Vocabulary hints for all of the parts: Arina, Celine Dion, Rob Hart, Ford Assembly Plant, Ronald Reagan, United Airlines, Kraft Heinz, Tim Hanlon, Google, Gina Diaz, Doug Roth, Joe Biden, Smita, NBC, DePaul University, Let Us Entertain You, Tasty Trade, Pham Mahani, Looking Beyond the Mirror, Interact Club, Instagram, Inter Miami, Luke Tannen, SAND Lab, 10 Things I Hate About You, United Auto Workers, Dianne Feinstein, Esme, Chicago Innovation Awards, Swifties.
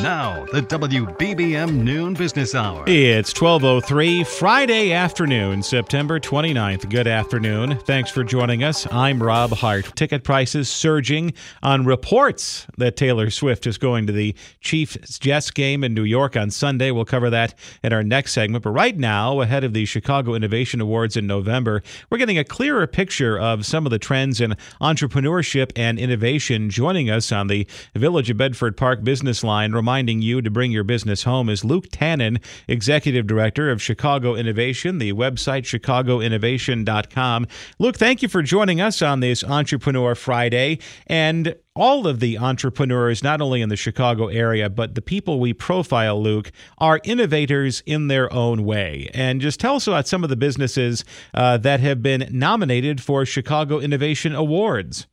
Now, the WBBM Noon Business Hour. It's 12:03, Friday afternoon, September 29th. Good afternoon. Thanks for joining us. I'm Rob Hart. Ticket prices surging on reports that Taylor Swift is going to the Chiefs Jets game in New York on Sunday. We'll cover that in our next segment. But right now, ahead of the Chicago Innovation Awards in November, we're getting a clearer picture of some of the trends in entrepreneurship and innovation. Joining us on the Village of Bedford Park business line, reminding you to bring your business home, is Luke Tannen, Executive Director of Chicago Innovation, the website chicagoinnovation.com. Luke, thank you for joining us on this Entrepreneur Friday. And all of the entrepreneurs, not only in the Chicago area, but the people we profile, Luke, are innovators in their own way. And just tell us about some of the businesses that have been nominated for Chicago Innovation Awards.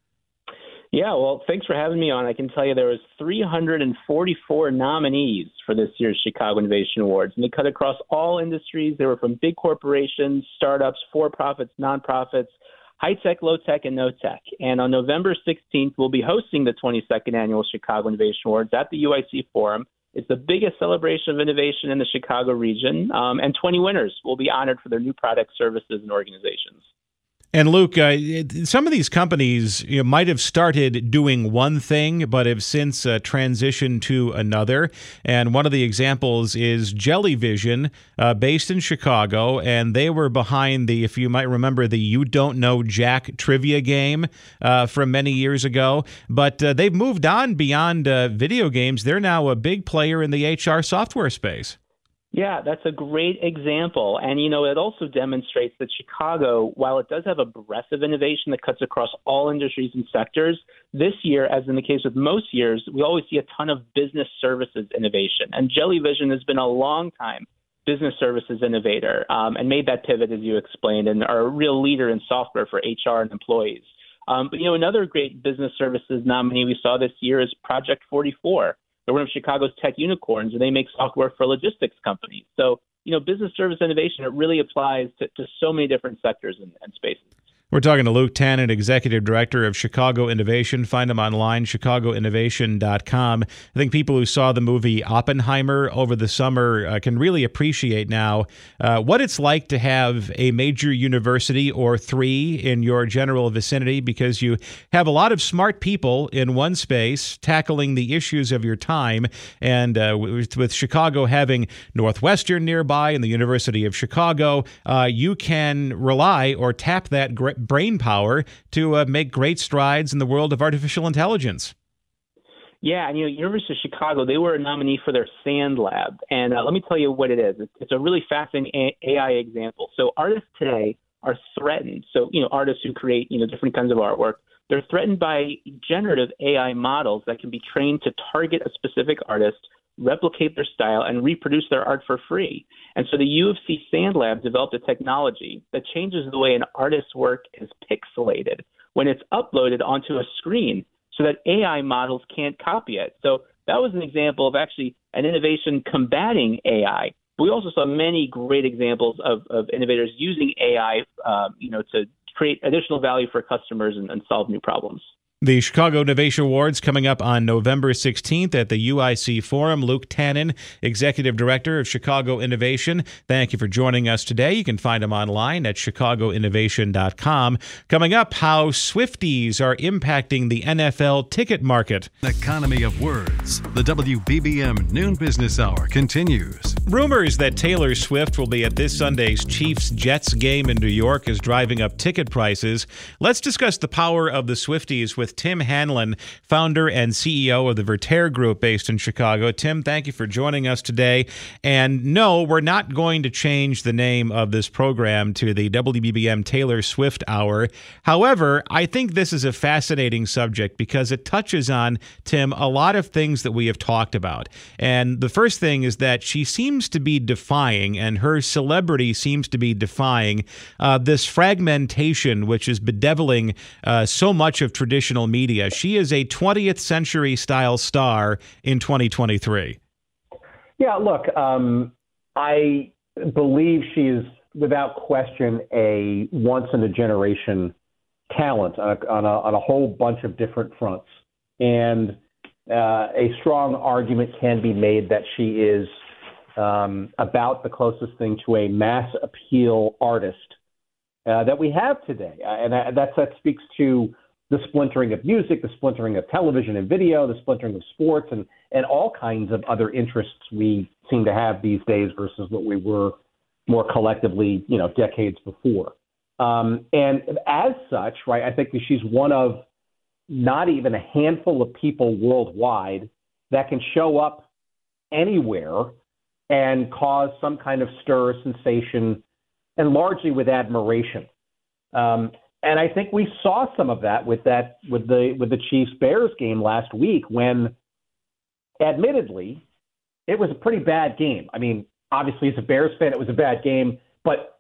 Yeah, well, thanks for having me on. I can tell you there was 344 nominees for this year's Chicago Innovation Awards, and they cut across all industries. They were from big corporations, startups, for-profits, nonprofits, high-tech, low-tech, and no-tech. And on November 16th, we'll be hosting the 22nd Annual Chicago Innovation Awards at the UIC Forum. It's the biggest celebration of innovation in the Chicago region, and 20 winners will be honored for their new products, services, and organizations. And Luke, some of these companies might have started doing one thing, but have since transitioned to another. And one of the examples is Jellyvision, based in Chicago, and they were behind the, if you might remember, the You Don't Know Jack trivia game from many years ago. But they've moved on beyond video games. They're now a big player in the HR software space. Yeah, that's a great example. And, you know, it also demonstrates that Chicago, while it does have a breadth of innovation that cuts across all industries and sectors, this year, as in the case with most years, we always see a ton of business services innovation. And Jellyvision has been a long time business services innovator and made that pivot, as you explained, and are a real leader in software for HR and employees. But, you know, another great business services nominee we saw this year is Project 44. They're one of Chicago's tech unicorns, and they make software for logistics companies. So, you know, business service innovation, it really applies to so many different sectors and spaces. We're talking to Luke Tannen, Executive Director of Chicago Innovation. Find him online, chicagoinnovation.com. I think people who saw the movie Oppenheimer over the summer can really appreciate now what it's like to have a major university or three in your general vicinity, because you have a lot of smart people in one space tackling the issues of your time. And with Chicago having Northwestern nearby and the University of Chicago, you can rely or tap that brain power to make great strides in the world of artificial intelligence. Yeah, and you know, University of Chicago, they were a nominee for their SAND Lab. And let me tell you what it is. It's a really fascinating AI example. So artists today are threatened. So, you know, artists who create, you know, different kinds of artwork, they're threatened by generative AI models that can be trained to target a specific artist, replicate their style, and reproduce their art for free. And so the U of C Sand Lab developed a technology that changes the way an artist's work is pixelated when it's uploaded onto a screen so that AI models can't copy it. So that was an example of actually an innovation combating AI. We also saw many great examples of innovators using AI to create additional value for customers and solve new problems. The Chicago Innovation Awards coming up on November 16th at the UIC Forum. Luke Tannen, Executive Director of Chicago Innovation, thank you for joining us today. You can find him online at chicagoinnovation.com. Coming up, how Swifties are impacting the NFL ticket market. Economy of words. The WBBM Noon Business Hour continues. Rumors that Taylor Swift will be at this Sunday's Chiefs Jets game in New York is driving up ticket prices. Let's discuss the power of the Swifties with Tim Hanlon, founder and CEO of the Vertere Group based in Chicago. Tim, thank you for joining us today. And no, we're not going to change the name of this program to the WBBM Taylor Swift Hour. However, I think this is a fascinating subject because it touches on, Tim, a lot of things that we have talked about. And the first thing is that she seems to be defying, and her celebrity seems to be defying, this fragmentation which is bedeviling so much of traditional national media. She is a 20th century style star in 2023. Yeah, look, I believe she is without question a once in a generation talent on a whole bunch of different fronts. And a strong argument can be made that she is about the closest thing to a mass appeal artist that we have today. And that speaks to the splintering of music, the splintering of television and video, the splintering of sports, and all kinds of other interests we seem to have these days versus what we were more collectively, decades before. And as such, right, I think that she's one of not even a handful of people worldwide that can show up anywhere and cause some kind of stir, sensation, and largely with admiration. And I think we saw some of that with the Chiefs-Bears game last week when, admittedly, it was a pretty bad game. I mean, obviously, as a Bears fan, it was a bad game, but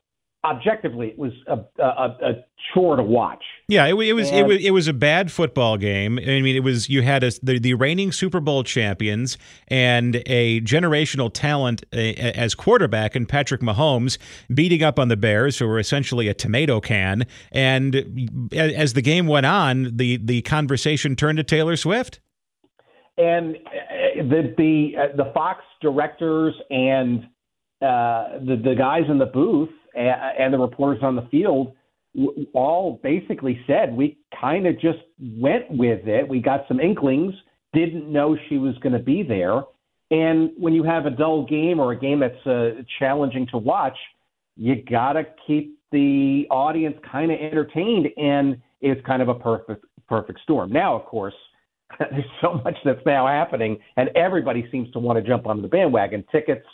objectively, it was a chore to watch. Yeah, it was a bad football game. I mean, you had the reigning Super Bowl champions and a generational talent as quarterback in Patrick Mahomes beating up on the Bears, who were essentially a tomato can. And as the game went on, the conversation turned to Taylor Swift. And the Fox directors and the guys in the booth and the reporters on the field all basically said, we kind of just went with it. We got some inklings, didn't know she was going to be there. And when you have a dull game or a game that's challenging to watch, you got to keep the audience kind of entertained. And it's kind of a perfect storm. Now, of course, there's so much that's now happening, and everybody seems to want to jump on the bandwagon. Tickets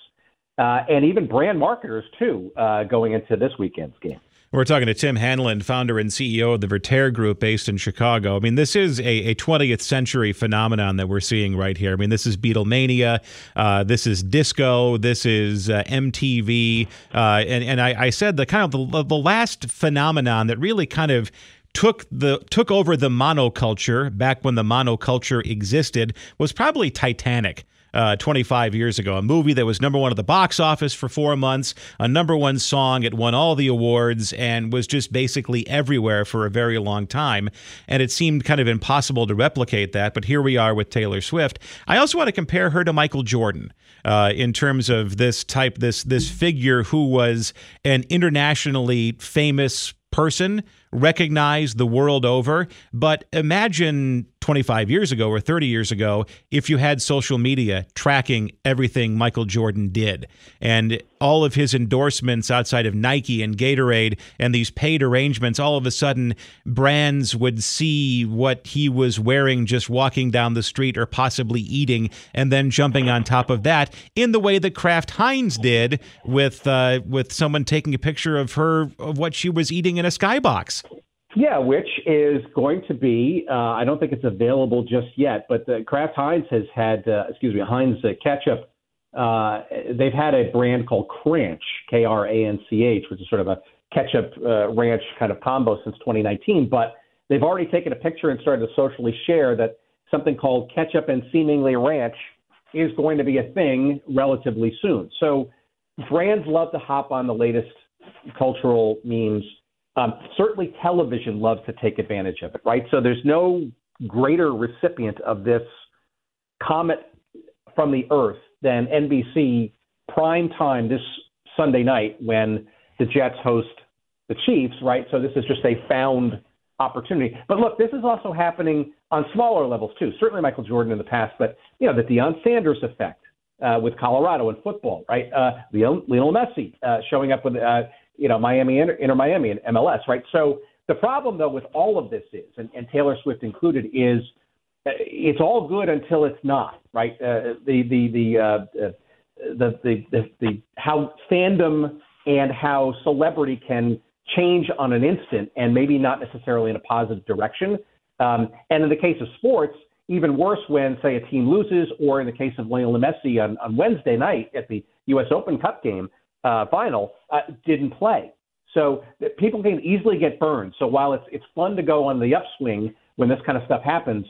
and even brand marketers, too, going into this weekend's game. We're talking to Tim Hanlon, founder and CEO of the Vertere Group based in Chicago. I mean, this is a 20th century phenomenon that we're seeing right here. I mean, this is Beatlemania, this is disco, this is MTV. And I said the last phenomenon that really kind of took over the monoculture back when the monoculture existed was probably Titanic 25 years ago, a movie that was #1 at the box office for 4 months, a #1 song. It won all the awards and was just basically everywhere for a very long time. And it seemed kind of impossible to replicate that. But here we are with Taylor Swift. I also want to compare her to Michael Jordan in terms of this figure who was an internationally famous person, recognized the world over. But imagine 25 years ago or 30 years ago, if you had social media tracking everything Michael Jordan did and all of his endorsements outside of Nike and Gatorade and these paid arrangements, all of a sudden brands would see what he was wearing just walking down the street or possibly eating and then jumping on top of that in the way that Kraft Heinz did with someone taking a picture of her, of what she was eating in a skybox. Yeah, which is going to be, I don't think it's available just yet, but the Kraft Heinz has had, Heinz Ketchup, they've had a brand called Cranch, K-R-A-N-C-H, which is sort of a ketchup ranch kind of combo since 2019, but they've already taken a picture and started to socially share that something called ketchup and seemingly ranch is going to be a thing relatively soon. So brands love to hop on the latest cultural memes. Certainly television loves to take advantage of it, right? So there's no greater recipient of this comet from the earth than NBC prime time this Sunday night when the Jets host the Chiefs, right? So this is just a found opportunity. But look, this is also happening on smaller levels too. Certainly Michael Jordan in the past, but the Deion Sanders effect with Colorado in football, right? Lionel Messi showing up with Miami, Inter Miami and MLS, right? So the problem, though, with all of this is, and Taylor Swift included, is it's all good until it's not, right? How fandom and how celebrity can change on an instant and maybe not necessarily in a positive direction. And in the case of sports, even worse when, say, a team loses, or in the case of Lionel Messi on Wednesday night at the U.S. Open Cup game, final didn't play. So people can easily get burned. So while it's fun to go on the upswing, when this kind of stuff happens,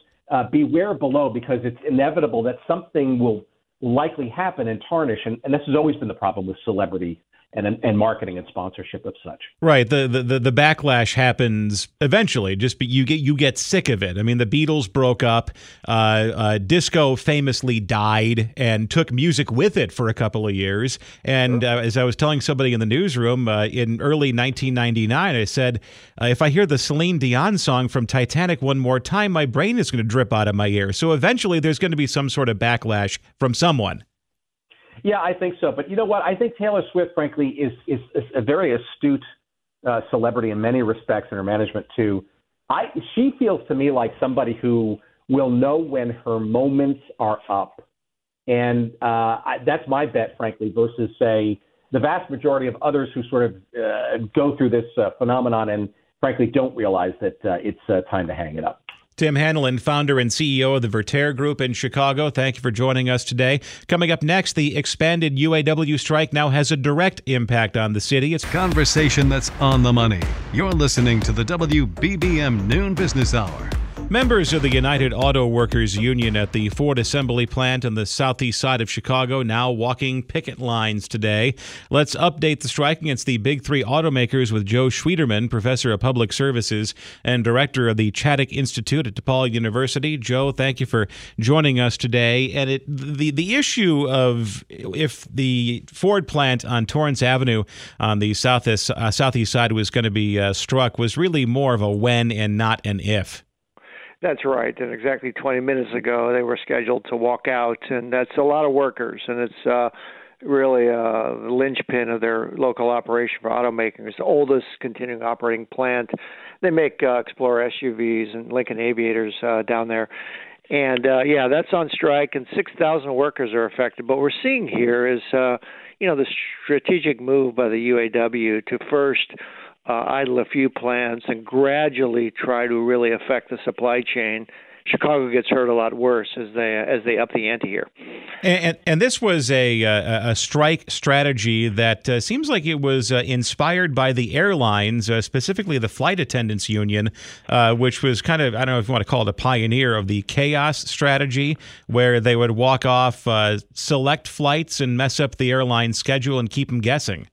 beware below, because it's inevitable that something will likely happen and tarnish. And this has always been the problem with celebrity and marketing and sponsorship of such. Right. The backlash happens eventually. Just you get sick of it. I mean, the Beatles broke up. Disco famously died and took music with it for a couple of years. And as I was telling somebody in the newsroom in early 1999, I said, if I hear the Celine Dion song from Titanic one more time, my brain is going to drip out of my ear. So eventually there's going to be some sort of backlash from someone. Yeah, I think so. But you know what? I think Taylor Swift, frankly, is a very astute celebrity in many respects, and her management, too. She feels to me like somebody who will know when her moments are up. And that's my bet, frankly, versus, say, the vast majority of others who sort of go through this phenomenon and, frankly, don't realize that it's time to hang it up. Tim Hanlon, founder and CEO of the Vertere Group in Chicago, thank you for joining us today. Coming up next, the expanded UAW strike now has a direct impact on the city. It's conversation that's on the money. You're listening to the WBBM Noon Business Hour. Members of the United Auto Workers Union at the Ford Assembly Plant on the southeast side of Chicago now walking picket lines today. Let's update the strike against the big three automakers with Joe Schwederman, professor of public services and director of the Chaddick Institute at DePaul University. Joe, thank you for joining us today. And the issue of if the Ford plant on Torrance Avenue on the southeast side was going to be struck was really more of a when and not an if. That's right. And exactly 20 minutes ago, they were scheduled to walk out. And that's a lot of workers. And it's really a linchpin of their local operation for automaking. It's the oldest continuing operating plant. They make Explorer SUVs and Lincoln Aviators down there. And, yeah, that's on strike. And 6,000 workers are affected. But what we're seeing here is, the strategic move by the UAW to first idle a few plants and gradually try to really affect the supply chain. Chicago gets hurt a lot worse as they up the ante here. And this was a strike strategy that seems like it was inspired by the airlines, specifically the flight attendants union, which was kind of, I don't know if you want to call it a pioneer of the chaos strategy, where they would walk off select flights and mess up the airline schedule and keep them guessing.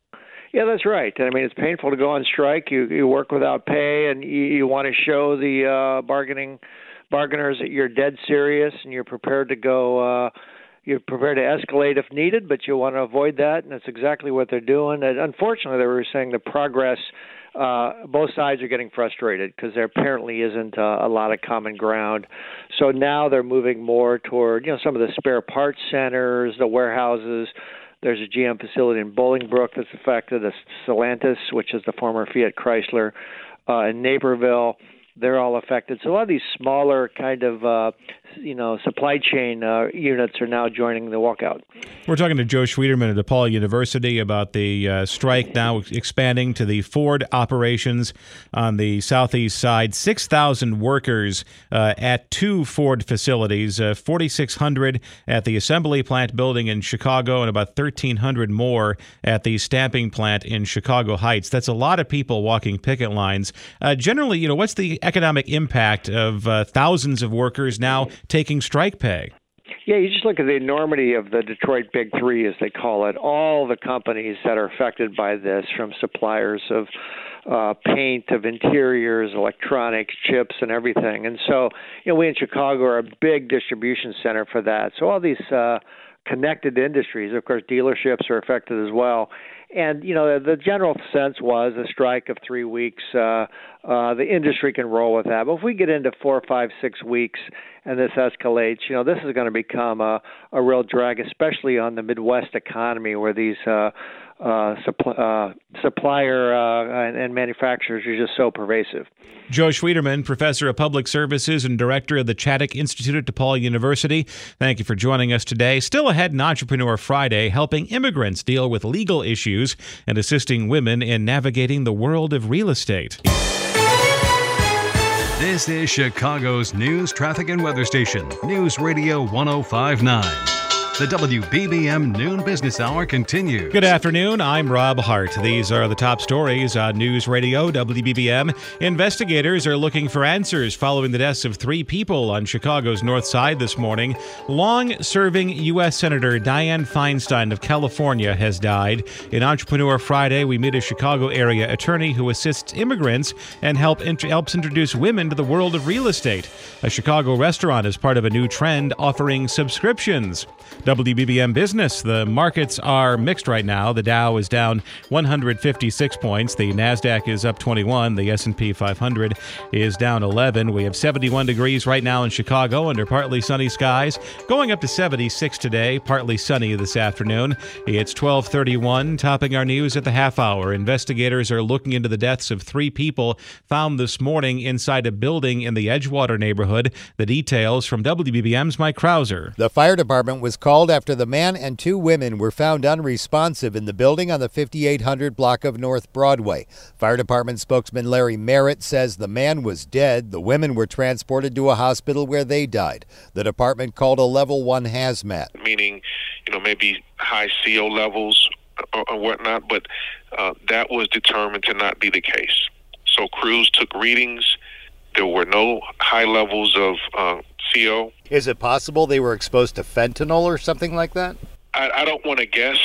Yeah, that's right. I mean, it's painful to go on strike. You work without pay, and you want to show the bargainers that you're dead serious and you're prepared to go. You're prepared to escalate if needed, but you want to avoid that, and that's exactly what they're doing. And unfortunately, they were saying the progress. Both sides are getting frustrated because there apparently isn't a lot of common ground. So now they're moving more toward some of the spare parts centers, the warehouses. There's a GM facility in Bolingbrook that's affected, a Stellantis, which is the former Fiat Chrysler, in Naperville. They're all affected. So a lot of these smaller kind of, supply chain units are now joining the walkout. We're talking to Joe Schwederman at DePaul University about the strike now expanding to the Ford operations on the southeast side. 6,000 workers at two Ford facilities, 4,600 at the assembly plant building in Chicago and about 1,300 more at the stamping plant in Chicago Heights. That's a lot of people walking picket lines. Generally, what's the economic impact of thousands of workers now taking strike pay? Yeah, you just look at the enormity of the Detroit Big Three, as they call it, all the companies that are affected by this, from suppliers of paint, of interiors, electronics, chips, and everything. And so, we in Chicago are a big distribution center for that. So all these connected industries, of course, dealerships are affected as well. And, the general sense was a strike of 3 weeks. The industry can roll with that. But if we get into 4, 5, 6 weeks and this escalates, this is going to become a real drag, especially on the Midwest economy, where these supplier and manufacturers are just so pervasive. Joe Schwederman, professor of public services and director of the Chaddick Institute at DePaul University, thank you for joining us today. Still ahead in Entrepreneur Friday, helping immigrants deal with legal issues and assisting women in navigating the world of real estate. This is Chicago's news, traffic, and weather station, News Radio 105.9. The WBBM Noon Business Hour continues. Good afternoon. I'm Rob Hart. These are the top stories on News Radio WBBM. Investigators are looking for answers following the deaths of three people on Chicago's north side this morning. Long-serving U.S. Senator Dianne Feinstein of California has died. In Entrepreneur Friday, we meet a Chicago area attorney who assists immigrants and helps introduce women to the world of real estate. A Chicago restaurant is part of a new trend offering subscriptions. WBBM Business. The markets are mixed right now. The Dow is down 156 points. The NASDAQ is up 21. The S&P 500 is down 11. We have 71 degrees right now in Chicago under partly sunny skies. Going up to 76 today, partly sunny this afternoon. It's 12:31, topping our news at the half hour. Investigators are looking into the deaths of three people found this morning inside a building in the Edgewater neighborhood. The details from WBBM's Mike Krauser. The fire department was called after the man and two women were found unresponsive in the building on the 5800 block of North Broadway. Fire Department spokesman Larry Merritt says the man was dead. The women were transported to a hospital where they died. The department called a level 1 hazmat. Meaning, maybe high CO levels or whatnot, but that was determined to not be the case. So crews took readings. There were no high levels of CO. Is it possible they were exposed to fentanyl or something like that? I don't want to guess,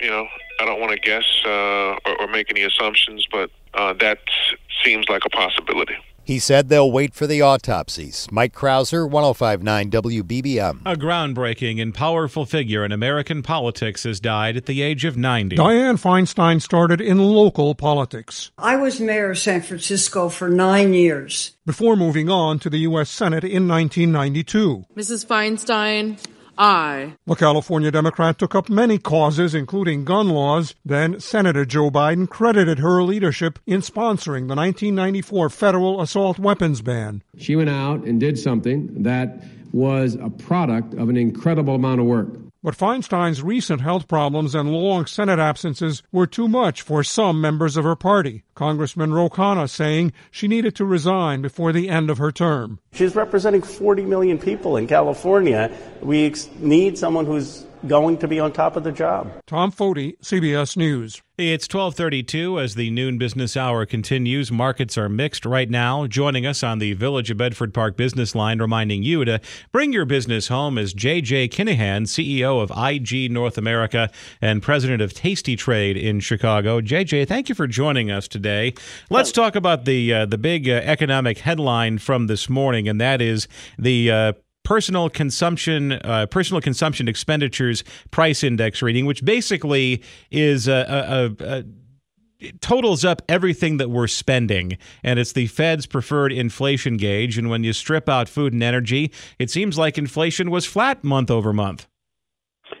I don't want to guess or make any assumptions, but that seems like a possibility. He said they'll wait for the autopsies. Mike Krauser, 105.9 WBBM. A groundbreaking and powerful figure in American politics has died at the age of 90. Dianne Feinstein started in local politics. I was mayor of San Francisco for 9 years. Before moving on to the U.S. Senate in 1992. Mrs. Feinstein, aye. The California Democrat took up many causes, including gun laws. Then Senator Joe Biden credited her leadership in sponsoring the 1994 federal assault weapons ban. She went out and did something that was a product of an incredible amount of work. But Feinstein's recent health problems and long Senate absences were too much for some members of her party. Congressman Ro Khanna saying she needed to resign before the end of her term. She's representing 40 million people in California. We need someone who's going to be on top of the job. Tom Foti, CBS News. It's 12:32 as the noon business hour continues. Markets are mixed right now. Joining us on the Village of Bedford Park business line, reminding you to bring your business home, is J.J. Kinahan, CEO of IG North America and president of Tasty Trade in Chicago. J.J., thank you for joining us today. Let's talk about the big economic headline from this morning, and that is the personal consumption expenditures price index reading, which basically is it totals up everything that we're spending, and it's the Fed's preferred inflation gauge. And when you strip out food and energy, it seems like inflation was flat month over month.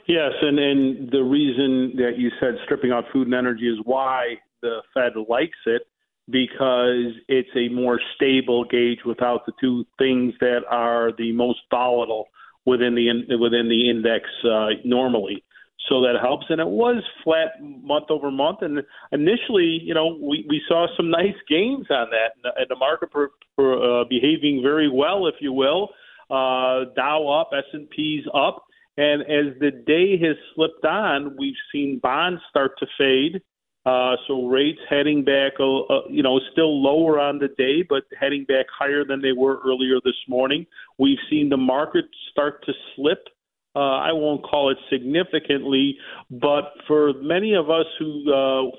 Yes, and the reason that you said stripping out food and energy is why the Fed likes it, because it's a more stable gauge without the two things that are the most volatile within the index normally. So that helps, and it was flat month over month. And initially, we saw some nice gains on that, and the market behaving very well, if you will. Dow up, S&P's up, and as the day has slipped on, we've seen bonds start to fade. So rates heading back, still lower on the day, but heading back higher than they were earlier this morning. We've seen the market start to slip. I won't call it significantly, but for many of us who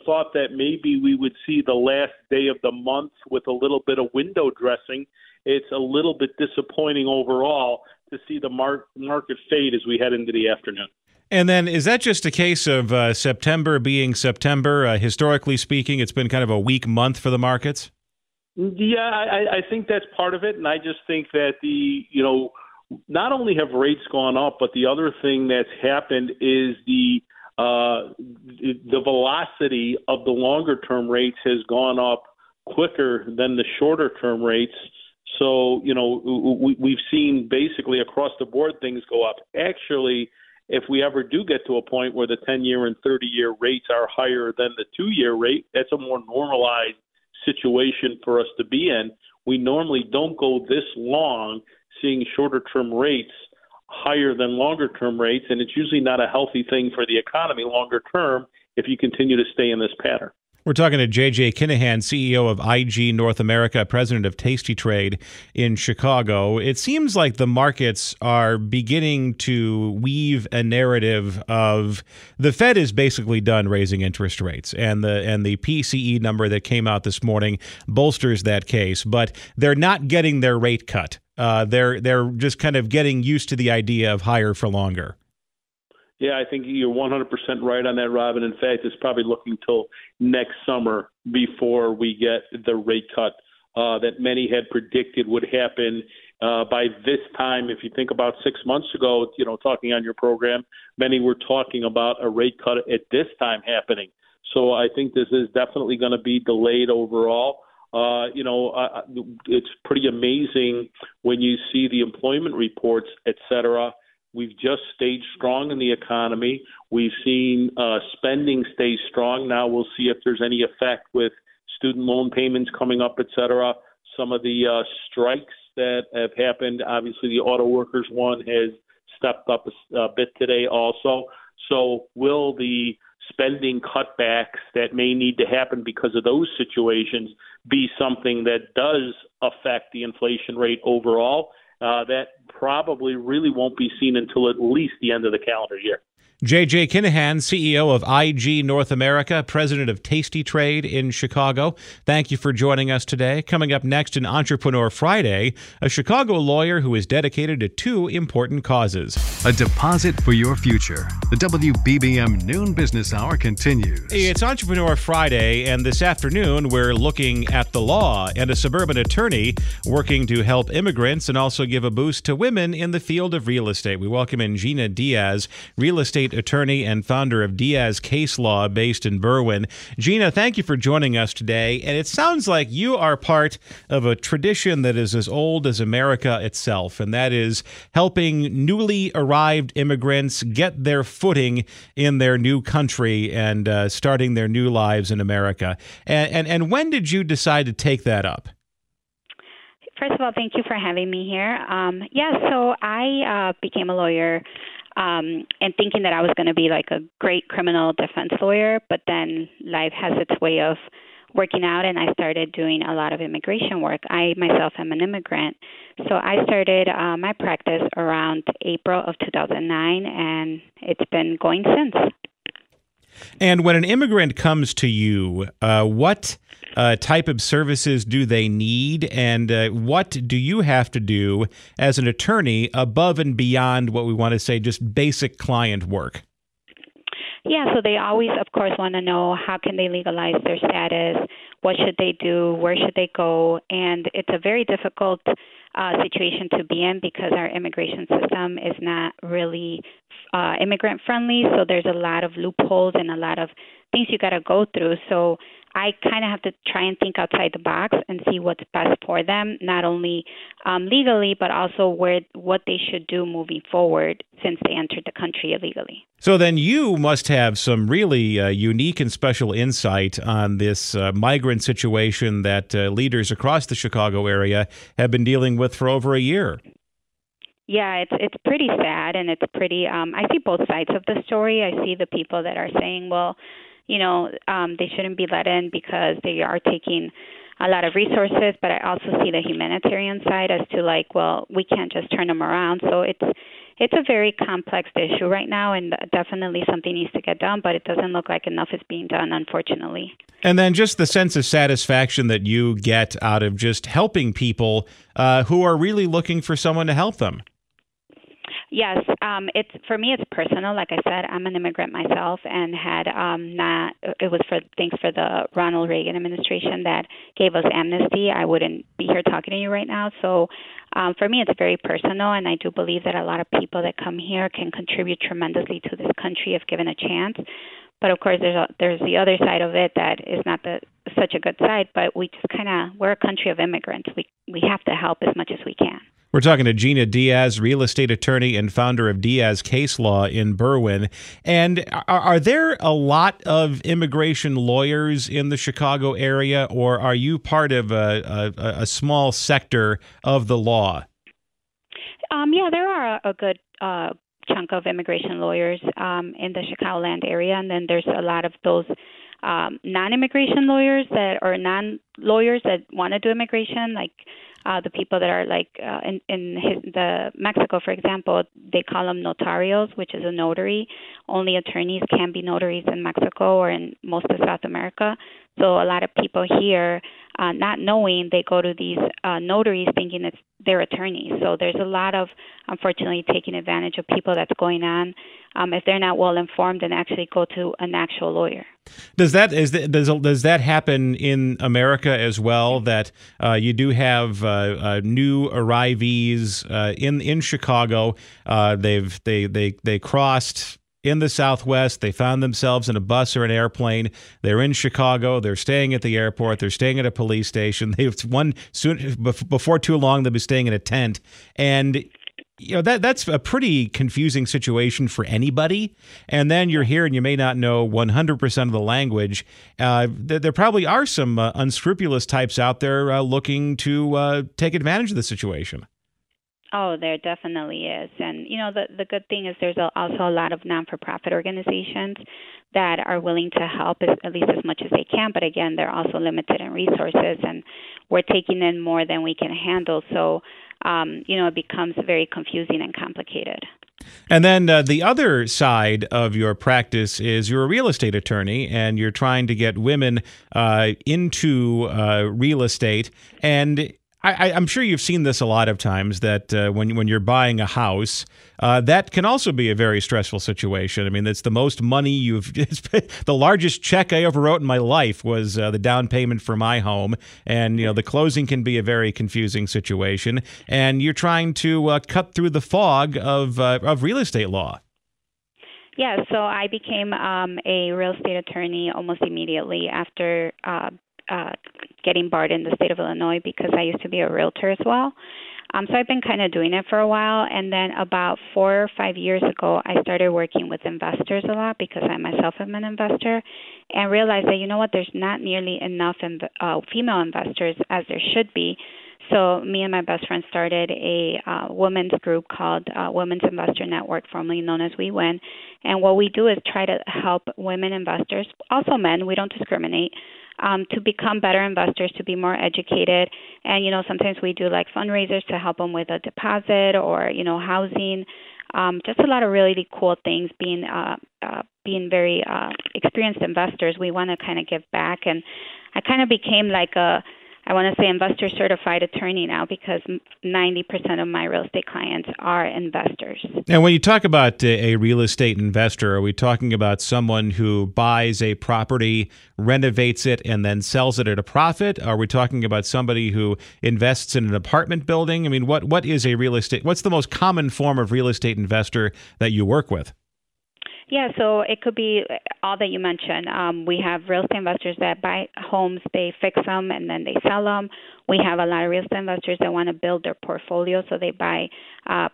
thought that maybe we would see the last day of the month with a little bit of window dressing, it's a little bit disappointing overall to see the market fade as we head into the afternoon. And then is that just a case of September being September? Historically speaking, it's been kind of a weak month for the markets? Yeah, I think that's part of it. And I just think that not only have rates gone up, but the other thing that's happened is the velocity of the longer-term rates has gone up quicker than the shorter-term rates. So, we've seen basically across the board things go up. Actually, if we ever do get to a point where the 10-year and 30-year rates are higher than the 2-year rate, that's a more normalized situation for us to be in. We normally don't go this long seeing shorter-term rates higher than longer-term rates, and it's usually not a healthy thing for the economy longer term if you continue to stay in this pattern. We're talking to J.J. Kinahan, CEO of IG North America, president of Tasty Trade in Chicago. It seems like the markets are beginning to weave a narrative of the Fed is basically done raising interest rates, and the PCE number that came out this morning bolsters that case, but they're not getting their rate cut. They're just kind of getting used to the idea of higher for longer. Yeah, I think you're 100% right on that, Robin. In fact, it's probably looking till next summer before we get the rate cut that many had predicted would happen by this time. If you think about 6 months ago, talking on your program, many were talking about a rate cut at this time happening. So I think this is definitely going to be delayed overall. It's pretty amazing when you see the employment reports, et cetera. We've just stayed strong in the economy. We've seen spending stay strong. Now we'll see if there's any effect with student loan payments coming up, et cetera. Some of the strikes that have happened, obviously the auto workers one has stepped up a bit today also. So will the spending cutbacks that may need to happen because of those situations be something that does affect the inflation rate overall? That probably really won't be seen until at least the end of the calendar year. J.J. Kinahan, CEO of IG North America, president of Tasty Trade in Chicago. Thank you for joining us today. Coming up next in Entrepreneur Friday, a Chicago lawyer who is dedicated to two important causes. A deposit for your future. The WBBM Noon Business Hour continues. It's Entrepreneur Friday, and this afternoon we're looking at the law and a suburban attorney working to help immigrants and also give a boost to women in the field of real estate. We welcome in Gina Diaz, real estate attorney and founder of Diaz Case Law based in Berwyn. Gina, thank you for joining us today. And it sounds like you are part of a tradition that is as old as America itself, and that is helping newly arrived immigrants get their footing in their new country and starting their new lives in America. And when did you decide to take that up? First of all, thank you for having me here. So I became a lawyer and thinking that I was going to be like a great criminal defense lawyer, but then life has its way of working out, and I started doing a lot of immigration work. I myself am an immigrant, so I started my practice around April of 2009, and it's been going since. And when an immigrant comes to you, what type of services do they need, and what do you have to do as an attorney above and beyond what we want to say just basic client work? Yeah, so they always, of course, want to know how can they legalize their status, what should they do, where should they go, and it's a very difficult situation to be in because our immigration system is not really immigrant friendly, so there's a lot of loopholes and a lot of things you got to go through. So I kind of have to try and think outside the box and see what's best for them, not only legally, but also what they should do moving forward since they entered the country illegally. So then you must have some really unique and special insight on this migrant situation that leaders across the Chicago area have been dealing with for over a year. Yeah, it's pretty sad, and it's pretty I see both sides of the story. I see the people that are saying, well, they shouldn't be let in because they are taking a lot of resources, but I also see the humanitarian side as to like, well, we can't just turn them around. So it's a very complex issue right now, and definitely something needs to get done, but it doesn't look like enough is being done, unfortunately. And then just the sense of satisfaction that you get out of just helping people who are really looking for someone to help them. Yes, it's for me. It's personal. Like I said, I'm an immigrant myself, and had not. It was thanks for the Ronald Reagan administration that gave us amnesty. I wouldn't be here talking to you right now. So, for me, it's very personal, and I do believe that a lot of people that come here can contribute tremendously to this country if given a chance. But of course, there's the other side of it that is not such a good side. But we just we're a country of immigrants. We have to help as much as we can. We're talking to Gina Diaz, real estate attorney and founder of Diaz Case Law in Berwyn. And are there a lot of immigration lawyers in the Chicago area, or are you part of a small sector of the law? Yeah, there are a good chunk of immigration lawyers in the Chicagoland area. And then there's a lot of those non-immigration lawyers that are non-lawyers that want to do immigration, like the people that are like in Mexico, for example, they call them notarios, which is a notary. Only attorneys can be notaries in Mexico or in most of South America. So a lot of people here, not knowing, they go to these notaries thinking it's their attorneys. So there's a lot of, unfortunately, taking advantage of people that's going on. If they're not well informed and actually go to an actual lawyer. Does that happen in America as well? That you do have new arrivees in Chicago. They crossed in the Southwest. They found themselves in a bus or an airplane. They're in Chicago. They're staying at the airport. They're staying at a police station. Before too long, they'll be staying in a tent. And you know, that's a pretty confusing situation for anybody. And then you're here and you may not know 100% of the language. There probably are some unscrupulous types out there looking to take advantage of the situation. Oh, there definitely is. And, you know, the good thing is there's also a lot of non-for-profit organizations that are willing to help at least as much as they can. But again, they're also limited in resources and we're taking in more than we can handle. So, you know, it becomes very confusing and complicated. And then the other side of your practice is you're a real estate attorney and you're trying to get women into real estate. And I'm sure you've seen this a lot of times that when you're buying a house, that can also be a very stressful situation. I mean, it's the most money the largest check I ever wrote in my life was the down payment for my home. And, you know, the closing can be a very confusing situation. And you're trying to cut through the fog of real estate law. Yeah. So I became a real estate attorney almost immediately after getting barred in the state of Illinois because I used to be a realtor as well. So I've been kind of doing it for a while. And then about 4 or 5 years ago, I started working with investors a lot because I myself am an investor and realized that, you know what, there's not nearly enough female investors as there should be. So me and my best friend started a women's group called Women's Investor Network, formerly known as We Win. And what we do is try to help women investors, also men, we don't discriminate, to become better investors, to be more educated. And, you know, sometimes we do like fundraisers to help them with a deposit or, you know, housing, just a lot of really cool things being very experienced investors. We want to kind of give back. And I kind of became like investor certified attorney now because 90% of my real estate clients are investors. And when you talk about a real estate investor, are we talking about someone who buys a property, renovates it, and then sells it at a profit? Are we talking about somebody who invests in an apartment building? I mean, what is a real estate? What's the most common form of real estate investor that you work with? Yeah, so it could be all that you mentioned. We have real estate investors that buy homes, they fix them, and then they sell them. We have a lot of real estate investors that want to build their portfolio, so they buy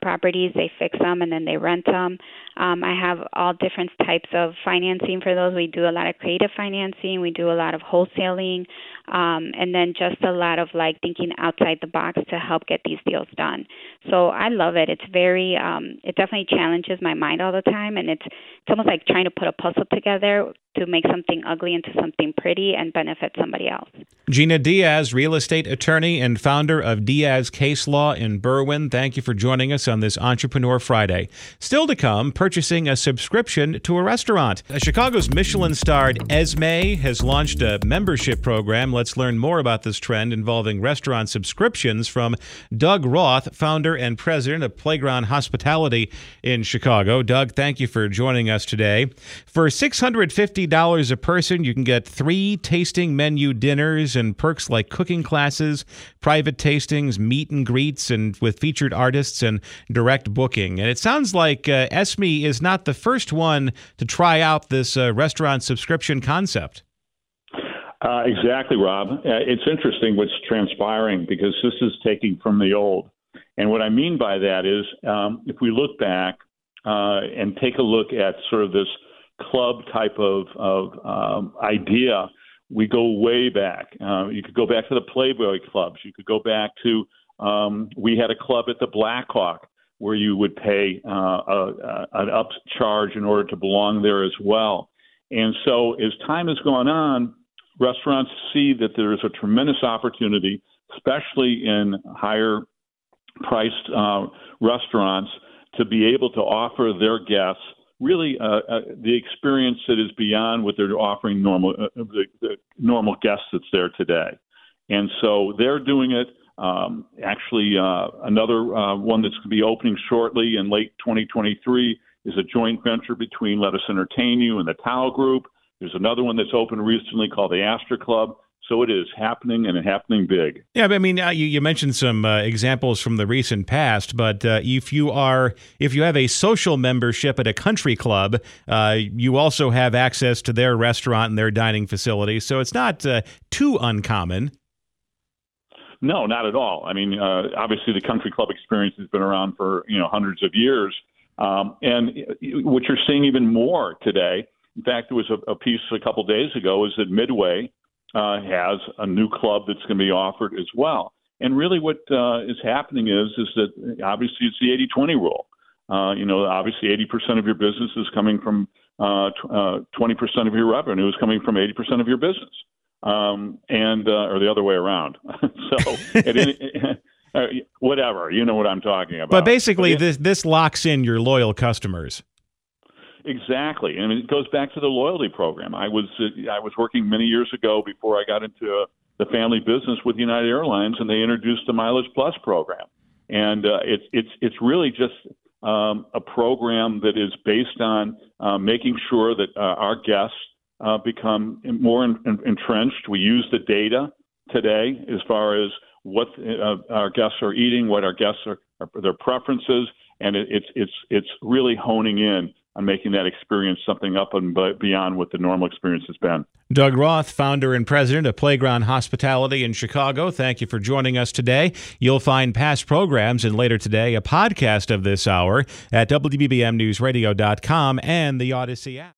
properties, they fix them, and then they rent them. I have all different types of financing for those. We do a lot of creative financing. We do a lot of wholesaling, and then just a lot of like thinking outside the box to help get these deals done. So I love it. It's very, it definitely challenges my mind all the time, and it's almost like trying to put a puzzle together to make something ugly into something pretty and benefit somebody else. Gina Diaz, real estate attorney and founder of Diaz Case Law in Berwyn, thank you for joining us on this Entrepreneur Friday. Still to come, purchasing a subscription to a restaurant. Chicago's Michelin-starred Esme has launched a membership program. Let's learn more about this trend involving restaurant subscriptions from Doug Roth, founder and president of Playground Hospitality in Chicago. Doug, thank you for joining us today. For $650 a person, you can get 3 tasting menu dinners and perks like cooking classes, private tastings, meet and greets, and with featured artists and direct booking. And it sounds like Esme is not the first one to try out this restaurant subscription concept. Exactly, Rob. It's interesting what's transpiring because this is taking from the old. And what I mean by that is if we look back and take a look at sort of this club type of idea, we go way back. You could go back to the Playboy clubs. You could go back to we had a club at the Blackhawk where you would pay an upcharge in order to belong there as well. And so as time has gone on, restaurants see that there is a tremendous opportunity, especially in higher-priced restaurants, to be able to offer their guests really the experience that is beyond what they're offering the normal guests that's there today. And so they're doing it. Another one that's going to be opening shortly in late 2023 is a joint venture between Let Us Entertain You and the Tao Group. There's another one that's opened recently called the Astor Club. So it is happening, and happening big. Yeah, I mean, you mentioned some examples from the recent past, but if you have a social membership at a country club, you also have access to their restaurant and their dining facility. So it's not too uncommon. No, not at all. I mean, obviously the country club experience has been around for hundreds of years, and what you're seeing even more today. In fact, there was a piece a couple days ago is that Midway has a new club that's going to be offered as well. And really what is happening is that obviously it's the 80-20 rule. Obviously 80% of your business is coming from 20% of your revenue is coming from 80% of your business, or the other way around. So whatever, you know what I'm talking about. But basically this locks in your loyal customers. Exactly. And it goes back to the loyalty program. I was working many years ago before I got into the family business with United Airlines, and they introduced the Mileage Plus program. And it's really just a program that is based on making sure that our guests become more entrenched. We use the data today as far as what our guests are eating, what our guests are their preferences, and it's really honing in on making that experience something up and beyond what the normal experience has been. Doug Roth, founder and president of Playground Hospitality in Chicago, thank you for joining us today. You'll find past programs and later today a podcast of this hour at WBBMNewsRadio.com and the Odyssey app.